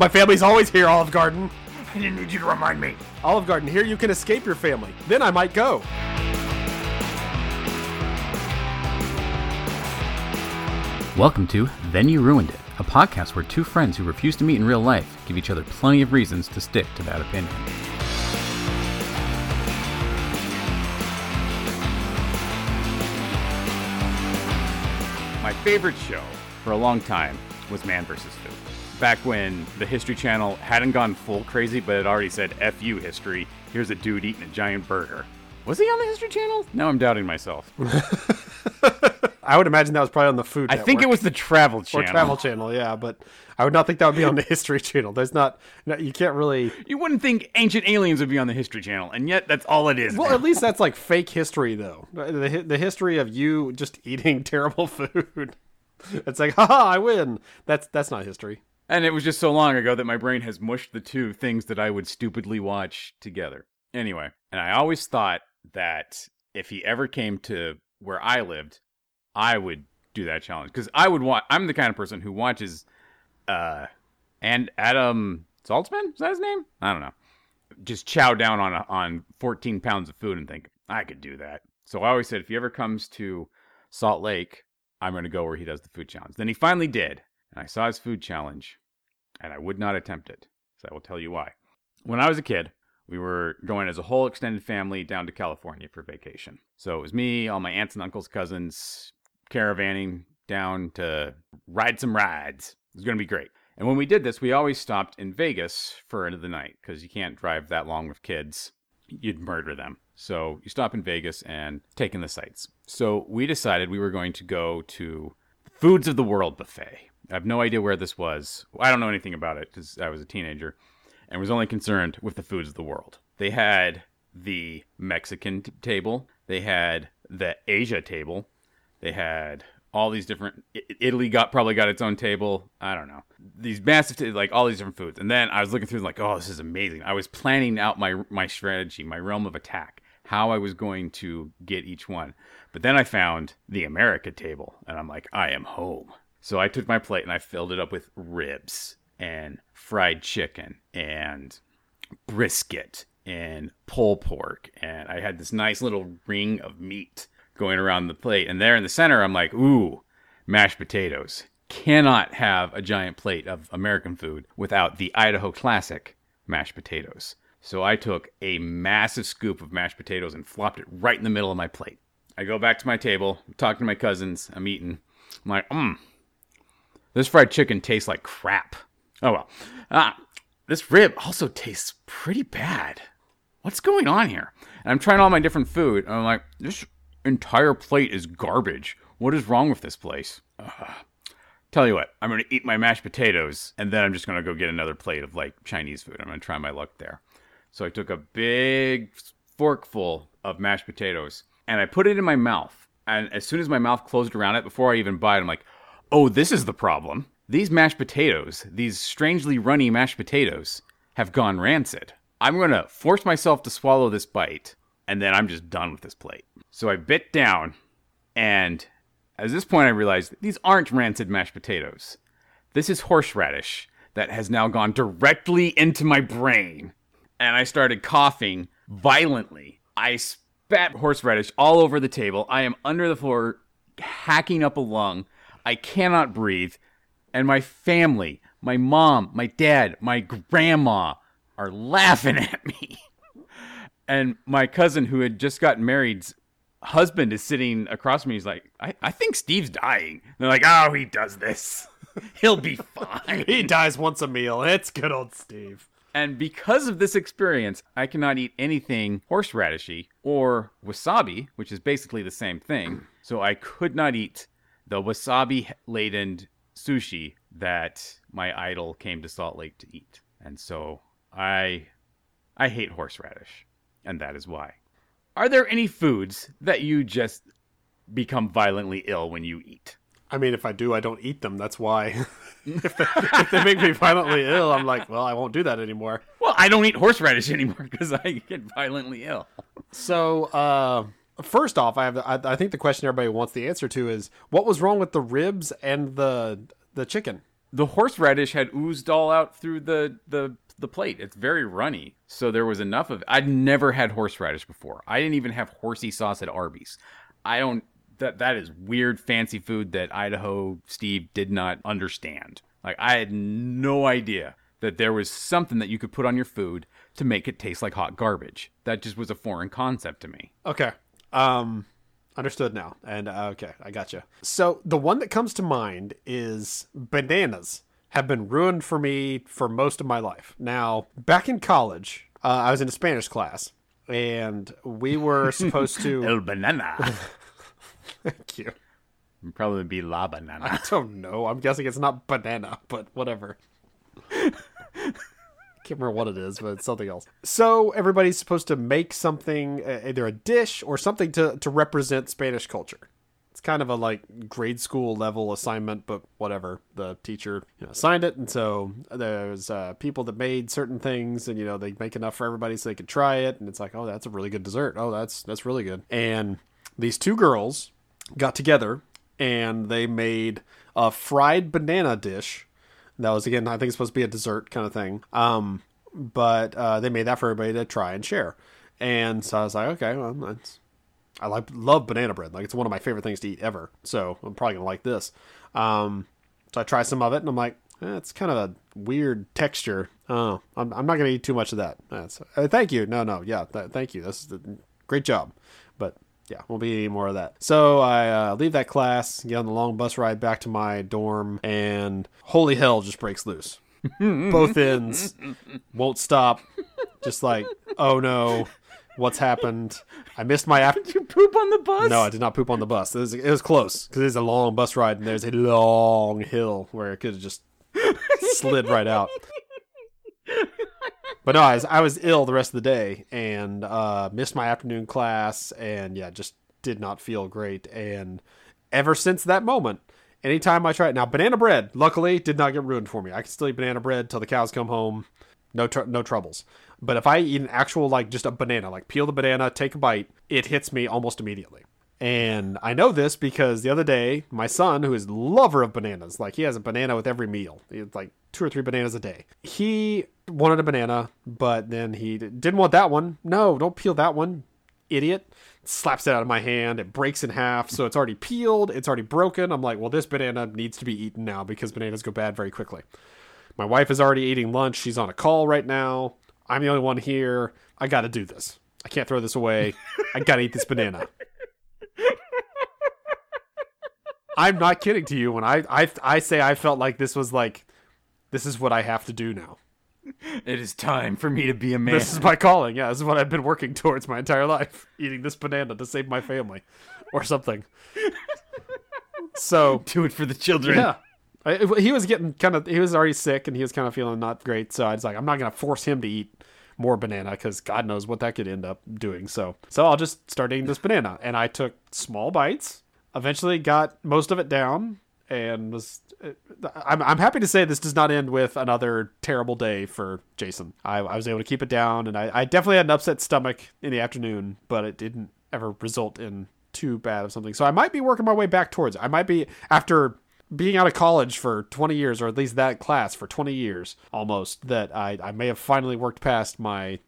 My family's always here, Olive Garden. I didn't need you to remind me. Olive Garden, here you can escape your family. Then I might go. Welcome to Then You Ruined It, a podcast where two friends who refuse to meet in real life give each other plenty of reasons to stick to that opinion. My favorite show for a long time was Man vs. Fish. Back when the History Channel hadn't gone full crazy, but it already said, F you, history. Here's a dude eating a giant burger. Was he on the History Channel? Now I'm doubting myself. I would imagine that was probably on the Food Network. I think it was the Travel Channel. Or Travel Channel, yeah, but I would not think that would be on the History Channel. There's not, you can't really... You wouldn't think Ancient Aliens would be on the History Channel, and yet that's all it is. Well, at least that's like fake history, though. The history of you just eating terrible food. It's like, haha, I win. That's not history. And it was just so long ago that my brain has mushed the two things that I would stupidly watch together. Anyway, and I always thought that if he ever came to where I lived... I would do that challenge because I would watch. I'm the kind of person who watches, and Adam Saltzman, is that his name? I don't know. Just chow down on 14 pounds of food and think I could do that. So I always said if he ever comes to Salt Lake, I'm going to go where he does the food challenge. Then he finally did, and I saw his food challenge, and I would not attempt it. So I will tell you why. When I was a kid, we were going as a whole extended family down to California for vacation. So it was me, all my aunts and uncles, cousins. Caravanning down to ride some rides. It was going to be great. And when we did this, we always stopped in Vegas for end of the night because you can't drive that long with kids. You'd murder them. So you stop in Vegas and take in the sights. So we decided we were going to go to Foods of the World buffet. I have no idea where this was. I don't know anything about it because I was a teenager and was only concerned with the Foods of the World. They had the Mexican table. They had the Asia table. They had all these different... Italy probably got its own table. I don't know. These massive... Like, all these different foods. And then I was looking through and like, oh, this is amazing. I was planning out my strategy, my realm of attack, how I was going to get each one. But then I found the America table. And I'm like, I am home. So I took my plate and I filled it up with ribs and fried chicken and brisket and pulled pork. And I had this nice little ring of meat going around the plate, and there in the center, I'm like, ooh, mashed potatoes. Cannot have a giant plate of American food without the Idaho classic mashed potatoes. So I took a massive scoop of mashed potatoes and flopped it right in the middle of my plate. I go back to my table, talking to my cousins, I'm eating. I'm like, this fried chicken tastes like crap. Oh well. This rib also tastes pretty bad. What's going on here? And I'm trying all my different food, and I'm like, this entire plate is garbage. What is wrong with this place? Tell you what, I'm going to eat my mashed potatoes, and then I'm just going to go get another plate of, like, Chinese food. I'm going to try my luck there. So I took a big forkful of mashed potatoes, and I put it in my mouth. And as soon as my mouth closed around it, before I even bite, I'm like, oh, this is the problem. These mashed potatoes, these strangely runny mashed potatoes, have gone rancid. I'm going to force myself to swallow this bite, and then I'm just done with this plate. So I bit down, and at this point I realized these aren't rancid mashed potatoes. This is horseradish that has now gone directly into my brain. And I started coughing violently. I spat horseradish all over the table. I am under the floor, hacking up a lung. I cannot breathe. And my family, my mom, my dad, my grandma are laughing at me. And my cousin, who had just gotten married's husband, is sitting across from me. He's like, I think Steve's dying. And they're like, oh, he does this. He'll be fine. He dies once a meal. It's good old Steve. And because of this experience, I cannot eat anything horseradishy or wasabi, which is basically the same thing. So I could not eat the wasabi-laden sushi that my idol came to Salt Lake to eat. And so I hate horseradish. And that is why. Are there any foods that you just become violently ill when you eat? I mean, if I do, I don't eat them. That's why. if they make me violently ill, I'm like, well, I won't do that anymore. Well, I don't eat horseradish anymore because I get violently ill. So, first off, I think the question everybody wants the answer to is, what was wrong with the ribs and the chicken? the horseradish had oozed all out through the plate. It's very runny. So there was enough of it. I'd never had horseradish before. I didn't even have horsey sauce at Arby's. I don't, that is weird fancy food that Idaho Steve did not understand. Like, I had no idea that there was something that you could put on your food to make it taste like hot garbage. That just was a foreign concept to me. Okay. Understood now. And okay, I gotcha. So the one that comes to mind is bananas have been ruined for me for most of my life. Now, back in college, I was in a Spanish class, and we were supposed to... El banana. Thank you. It'd probably be la banana. I don't know. I'm guessing it's not banana, but whatever. Can't remember what it is, but it's something else. So everybody's supposed to make something, either a dish or something to represent Spanish culture. It's kind of a like grade school level assignment, but whatever. The teacher assigned it, and so there's people that made certain things, and they make enough for everybody so they could try it. And it's like, oh, that's a really good dessert. Oh, that's really good. And these two girls got together and they made a fried banana dish. That was, again, I think it's supposed to be a dessert kind of thing. But they made that for everybody to try and share. And so I was like, okay, well, I love banana bread. Like, it's one of my favorite things to eat ever. So I'm probably going to like this. So I try some of it, and I'm like, it's kind of a weird texture. Oh, I'm not going to eat too much of that. Thank you. No. Yeah, thank you. This is a great job. But... yeah, won't be any more of that. So I leave that class, get on the long bus ride back to my dorm, and holy hell just breaks loose. Both ends won't stop. Just like, oh no, what's happened? I missed my after. Did you poop on the bus? No, I did not poop on the bus. It was close because it's a long bus ride and there's a long hill where it could have just slid right out. But no, I was ill the rest of the day and missed my afternoon class and just did not feel great. And ever since that moment, anytime I try it now, banana bread, luckily did not get ruined for me. I can still eat banana bread till the cows come home. No troubles. But if I eat an actual, like just a banana, like peel the banana, take a bite, it hits me almost immediately. And I know this because the other day, my son, who is a lover of bananas, like he has a banana with every meal. It's like 2 or 3 bananas a day. He wanted a banana, but then he didn't want that one. No, don't peel that one, idiot. Slaps it out of my hand. It breaks in half. So it's already peeled. It's already broken. I'm like, well, this banana needs to be eaten now because bananas go bad very quickly. My wife is already eating lunch. She's on a call right now. I'm the only one here. I got to do this. I can't throw this away. I got to eat this banana. I'm not kidding to you when I say I felt like this was like, this is what I have to do now. It is time for me to be a man. This is my calling. Yeah, this is what I've been working towards my entire life. Eating this banana to save my family or something. So do it for the children. Yeah. He was already sick and he was kind of feeling not great. So I was like, I'm not going to force him to eat more banana because God knows what that could end up doing. So I'll just start eating this banana. And I took small bites. Eventually got most of it down and was... I'm happy to say this does not end with another terrible day for Jason. I was able to keep it down, and I definitely had an upset stomach in the afternoon, but it didn't ever result in too bad of something. So I might be working my way back towards it. I might be, after being out of college for 20 years, or at least that class for 20 years almost, that I may have finally worked past my,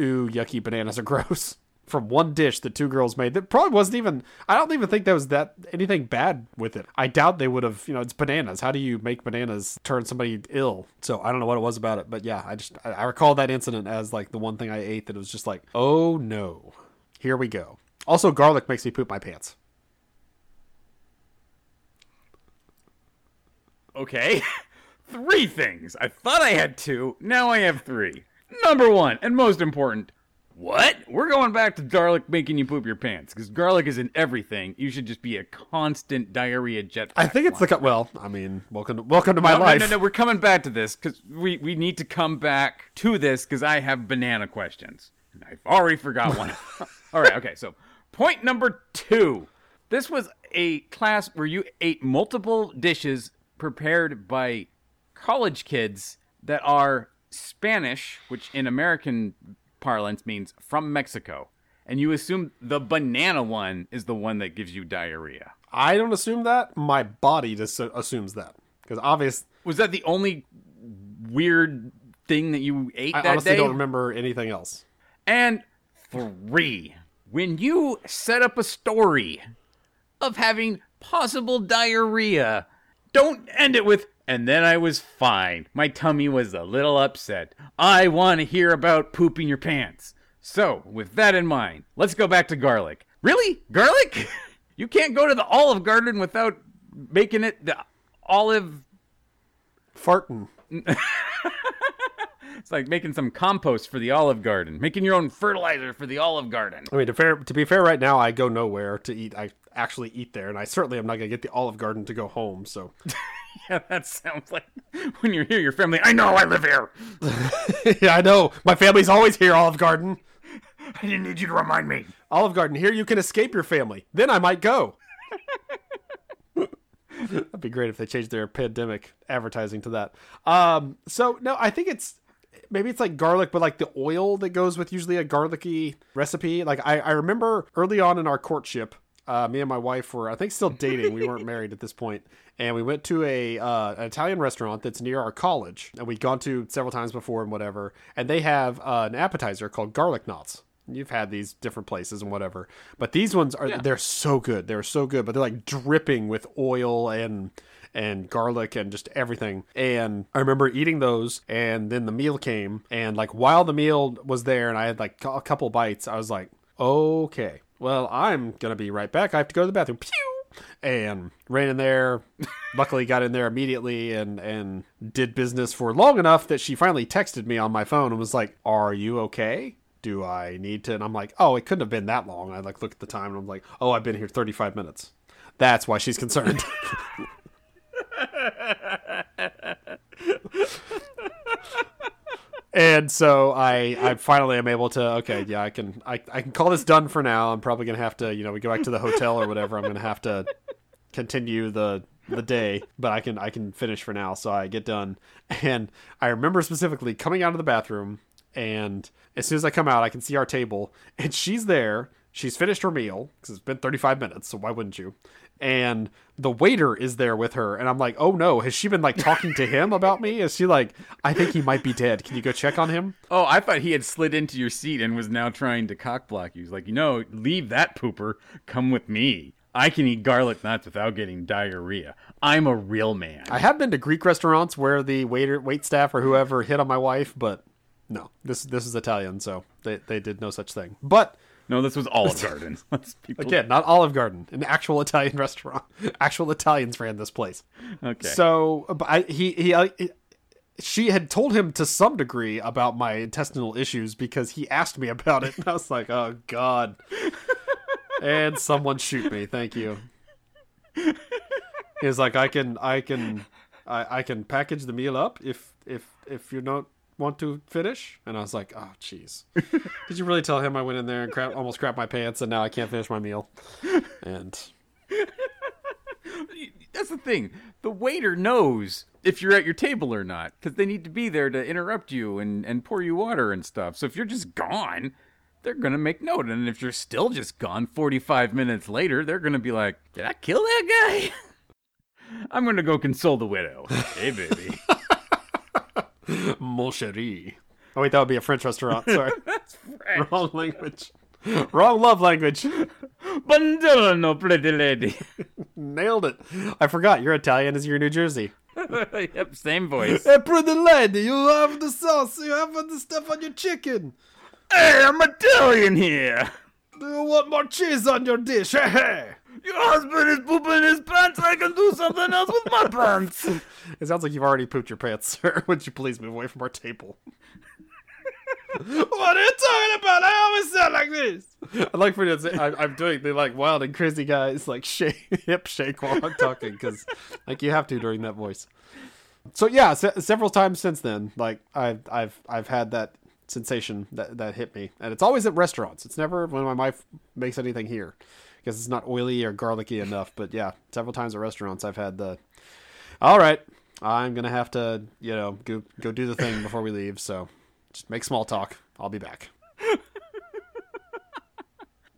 ooh, yucky bananas are gross. From one dish that two girls made that probably wasn't even, I don't even think there was that anything bad with it. I doubt they would have, it's bananas. How do you make bananas turn somebody ill? So I don't know what it was about it, but yeah, I recall that incident as like the one thing I ate that it was just like, oh no, here we go. Also, garlic makes me poop my pants. Okay. 3 things. I thought I had 2. Now I have 3. Number 1, and most important, what? We're going back to garlic making you poop your pants, because garlic is in everything. You should just be a constant diarrhea jet. I think it's the... well, I mean, welcome to my life. No, we're coming back to this, because we need to come back to this, because I have banana questions. And I've already forgot one. All right, okay, so point number 2. This was a class where you ate multiple dishes prepared by college kids that are Spanish, which in American... parlance means from Mexico, and you assume the banana one is the one that gives you diarrhea. I don't assume that. My body just assumes that. Because obviously... Was that the only weird thing that you ate that day? I honestly don't remember anything else. And 3, when you set up a story of having possible diarrhea, don't end it with, and then I was fine. My tummy was a little upset. I want to hear about pooping your pants. So, with that in mind, let's go back to garlic. Really? Garlic? You can't go to the Olive Garden without making it the olive... Fartin'. It's like making some compost for the Olive Garden. Making your own fertilizer for the Olive Garden. I mean, to be fair, right now I go nowhere to eat. I actually eat there, and I certainly am not going to get the Olive Garden to go home, so... Yeah, that sounds like when you're here, your family, I know, I live here. Yeah, I know. My family's always here, Olive Garden. I didn't need you to remind me. Olive Garden, here you can escape your family. Then I might go. That'd be great if they changed their pandemic advertising to that. So, no, I think it's, maybe it's like garlic, but like the oil that goes with usually a garlicky recipe. Like I remember early on in our courtship, me and my wife were, I think, still dating. We weren't married at this point. And we went to an Italian restaurant that's near our college. And we'd gone to several times before and whatever. And they have an appetizer called garlic knots. You've had these different places and whatever. But these ones, they're so good. They're so good. But they're like dripping with oil and garlic and just everything. And I remember eating those, and then the meal came. And like while the meal was there and I had like a couple bites, I was like, okay. Well, I'm going to be right back. I have to go to the bathroom. Pew! And ran in there. Luckily got in there immediately and did business for long enough that she finally texted me on my phone and was like, are you okay? Do I need to? And I'm like, oh, it couldn't have been that long. I like look at the time and I'm like, oh, I've been here 35 minutes. That's why she's concerned. And so I finally am able to, okay, yeah, I can call this done for now. I'm probably going to have to, we go back to the hotel or whatever. I'm going to have to continue the day, but I can finish for now. So I get done. And I remember specifically coming out of the bathroom, and as soon as I come out, I can see our table, and she's there. She's finished her meal because it's been 35 minutes. So why wouldn't you? And the waiter is there with her. And I'm like, oh no, has she been like talking to him about me? Is she like, I think he might be dead. Can you go check on him? Oh, I thought he had slid into your seat and was now trying to cock block you. He's like, leave that pooper. Come with me. I can eat garlic knots without getting diarrhea. I'm a real man. I have been to Greek restaurants where the waitstaff or whoever hit on my wife, but no, this is Italian. So they did no such thing, but no, this was Olive Garden. Again, not Olive Garden, an actual Italian restaurant. Actual Italians ran this place. Okay. So she had told him to some degree about my intestinal issues because he asked me about it. And I was like, oh, God. And someone shoot me. Thank you. He was like, I can package the meal up if you're not. Want to finish? And I was like, oh, jeez. Did you really tell him I went in there and almost crapped my pants and now I can't finish my meal? And that's the thing. The waiter knows if you're at your table or not because they need to be there to interrupt you and pour you water and stuff. So if you're just gone, they're going to make note. And if you're still just gone 45 minutes later, they're going to be like, did I kill that guy? I'm going to go console the widow. Hey, baby. Mon chéri. Oh wait, that would be a French restaurant. Sorry. That's French. Wrong language. Wrong love language. Buongiorno, pretty lady. Nailed it. I forgot your Italian is your New Jersey. Yep, same voice. Hey, pretty lady, you have the sauce. You have the stuff on your chicken. Hey, I'm Italian here. Do you want more cheese on your dish? Hey, hey. Your husband is pooping his pants. I can do something else with my pants. It sounds like you've already pooped your pants, sir. Would you please move away from our table? What are you talking about? I always sound like this. I'd like for you to say, I'm doing the like wild and crazy guys, like hip shake while I'm talking, because like you have to during that voice. So yeah, several times since then, like I've had that sensation that hit me, and it's always at restaurants. It's never when my wife makes anything here. Because it's not oily or garlicky enough, but yeah, several times at restaurants I've had the, all right, I'm going to have to, go do the thing before we leave. So just make small talk. I'll be back.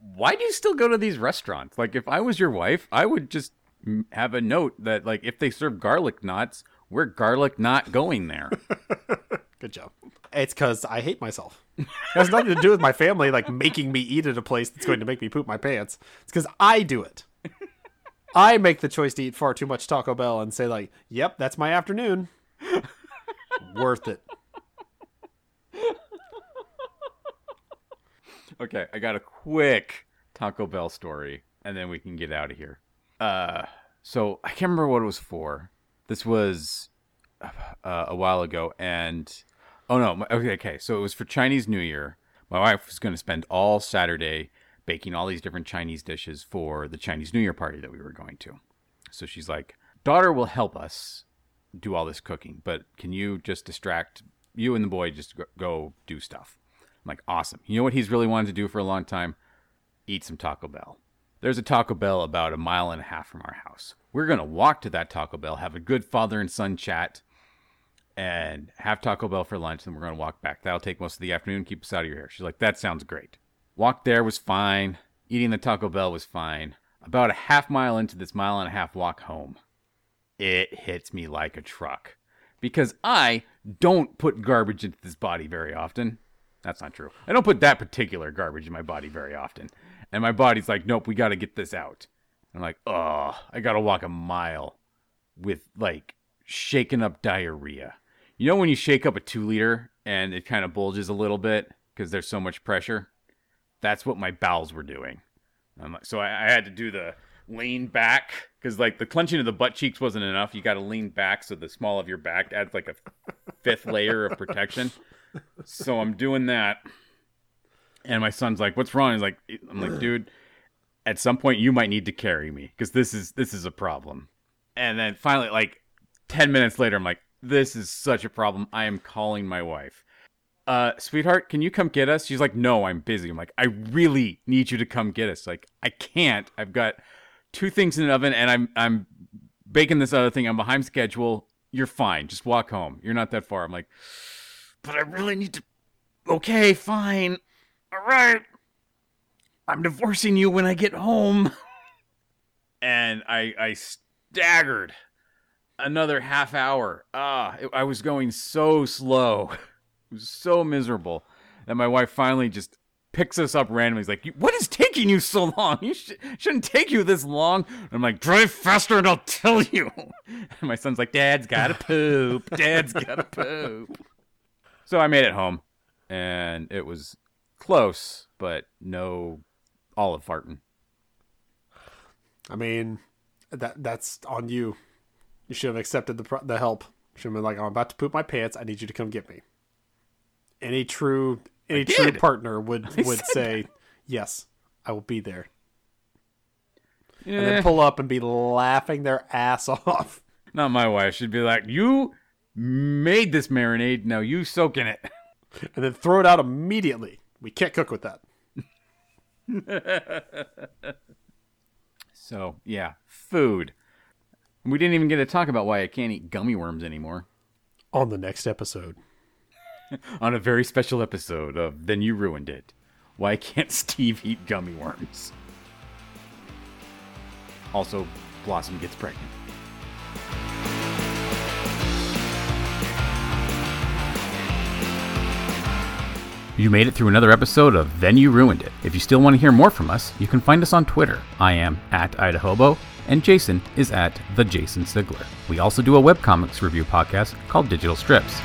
Why do you still go to these restaurants? Like if I was your wife, I would just have a note that, like, if they serve garlic knots, we're garlic not going there. Good job. It's because I hate myself. It has nothing to do with my family, like, making me eat at a place that's going to make me poop my pants. It's because I do it. I make the choice to eat far too much Taco Bell and say, like, yep, that's my afternoon. Worth it. Okay, I got a quick Taco Bell story, and then we can get out of here. So I can't remember what it was for. This was a while ago, and so it was for Chinese New Year. My wife was going to spend all Saturday baking all these different Chinese dishes for the Chinese New Year party that we were going to. So she's like, daughter will help us do all this cooking, but can you just distract you and the boy, just go do stuff? I'm like, awesome. You know what he's really wanted to do for a long time? Eat some Taco Bell. There's a Taco Bell about 1.5 miles from our house. We're going to walk to that Taco Bell, have a good father and son chat, and have Taco Bell for lunch, and we're going to walk back. That'll take most of the afternoon, keep us out of your hair. She's like, that sounds great. Walk there was fine. Eating the Taco Bell was fine. About 0.5 miles into this 1.5 mile walk home, it hits me like a truck. Because I don't put garbage into this body very often. That's not true. I don't put that particular garbage in my body very often. And my body's like, nope, we got to get this out. I'm like, oh, I got to walk 1 mile with, like, shaken up diarrhea. You know when you shake up a 2-liter and it kind of bulges a little bit because there's so much pressure? That's what my bowels were doing. So I had to do the lean back because, like, the clenching of the butt cheeks wasn't enough. You got to lean back so the small of your back adds, like, a fifth layer of protection. So I'm doing that. And my son's like, what's wrong? He's like, I'm like, dude, at some point you might need to carry me because this is a problem. And then finally, like, 10 minutes later, I'm like, this is such a problem. I am calling my wife. Sweetheart, can you come get us? She's like, no, I'm busy. I'm like, I really need you to come get us. Like, I can't. I've got 2 things in an oven and I'm baking this other thing. I'm behind schedule. You're fine. Just walk home. You're not that far. I'm like, but I really need to. Okay, fine. All right. I'm divorcing you when I get home. And I staggered another half hour. I was going so slow. It was so miserable that my wife finally just picks us up randomly. She's like, what is taking you so long? You shouldn't take you this long. And I'm like, drive faster and I'll tell you. And my son's like, Dad's got to poop. Dad's got to poop. So I made it home and it was close, but no olive farting. I mean, that's on you. You should have accepted the help. You should have been like, oh, I'm about to poop my pants. I need you to come get me. Any true partner would say, that. Yes, I will be there. Yeah. And then pull up and be laughing their ass off. Not my wife. She'd be like, you made this marinade. Now you soak in it. And then throw it out immediately. We can't cook with that. So, yeah, food. We didn't even get to talk about why I can't eat gummy worms anymore. On the next episode. On a very special episode of Then You Ruined It. Why can't Steve eat gummy worms? Also, Blossom gets pregnant. You made it through another episode of Then You Ruined It. If you still want to hear more from us, you can find us on Twitter. I am @Idahobo, and Jason is @TheJasonSigler. We also do a webcomics review podcast called Digital Strips.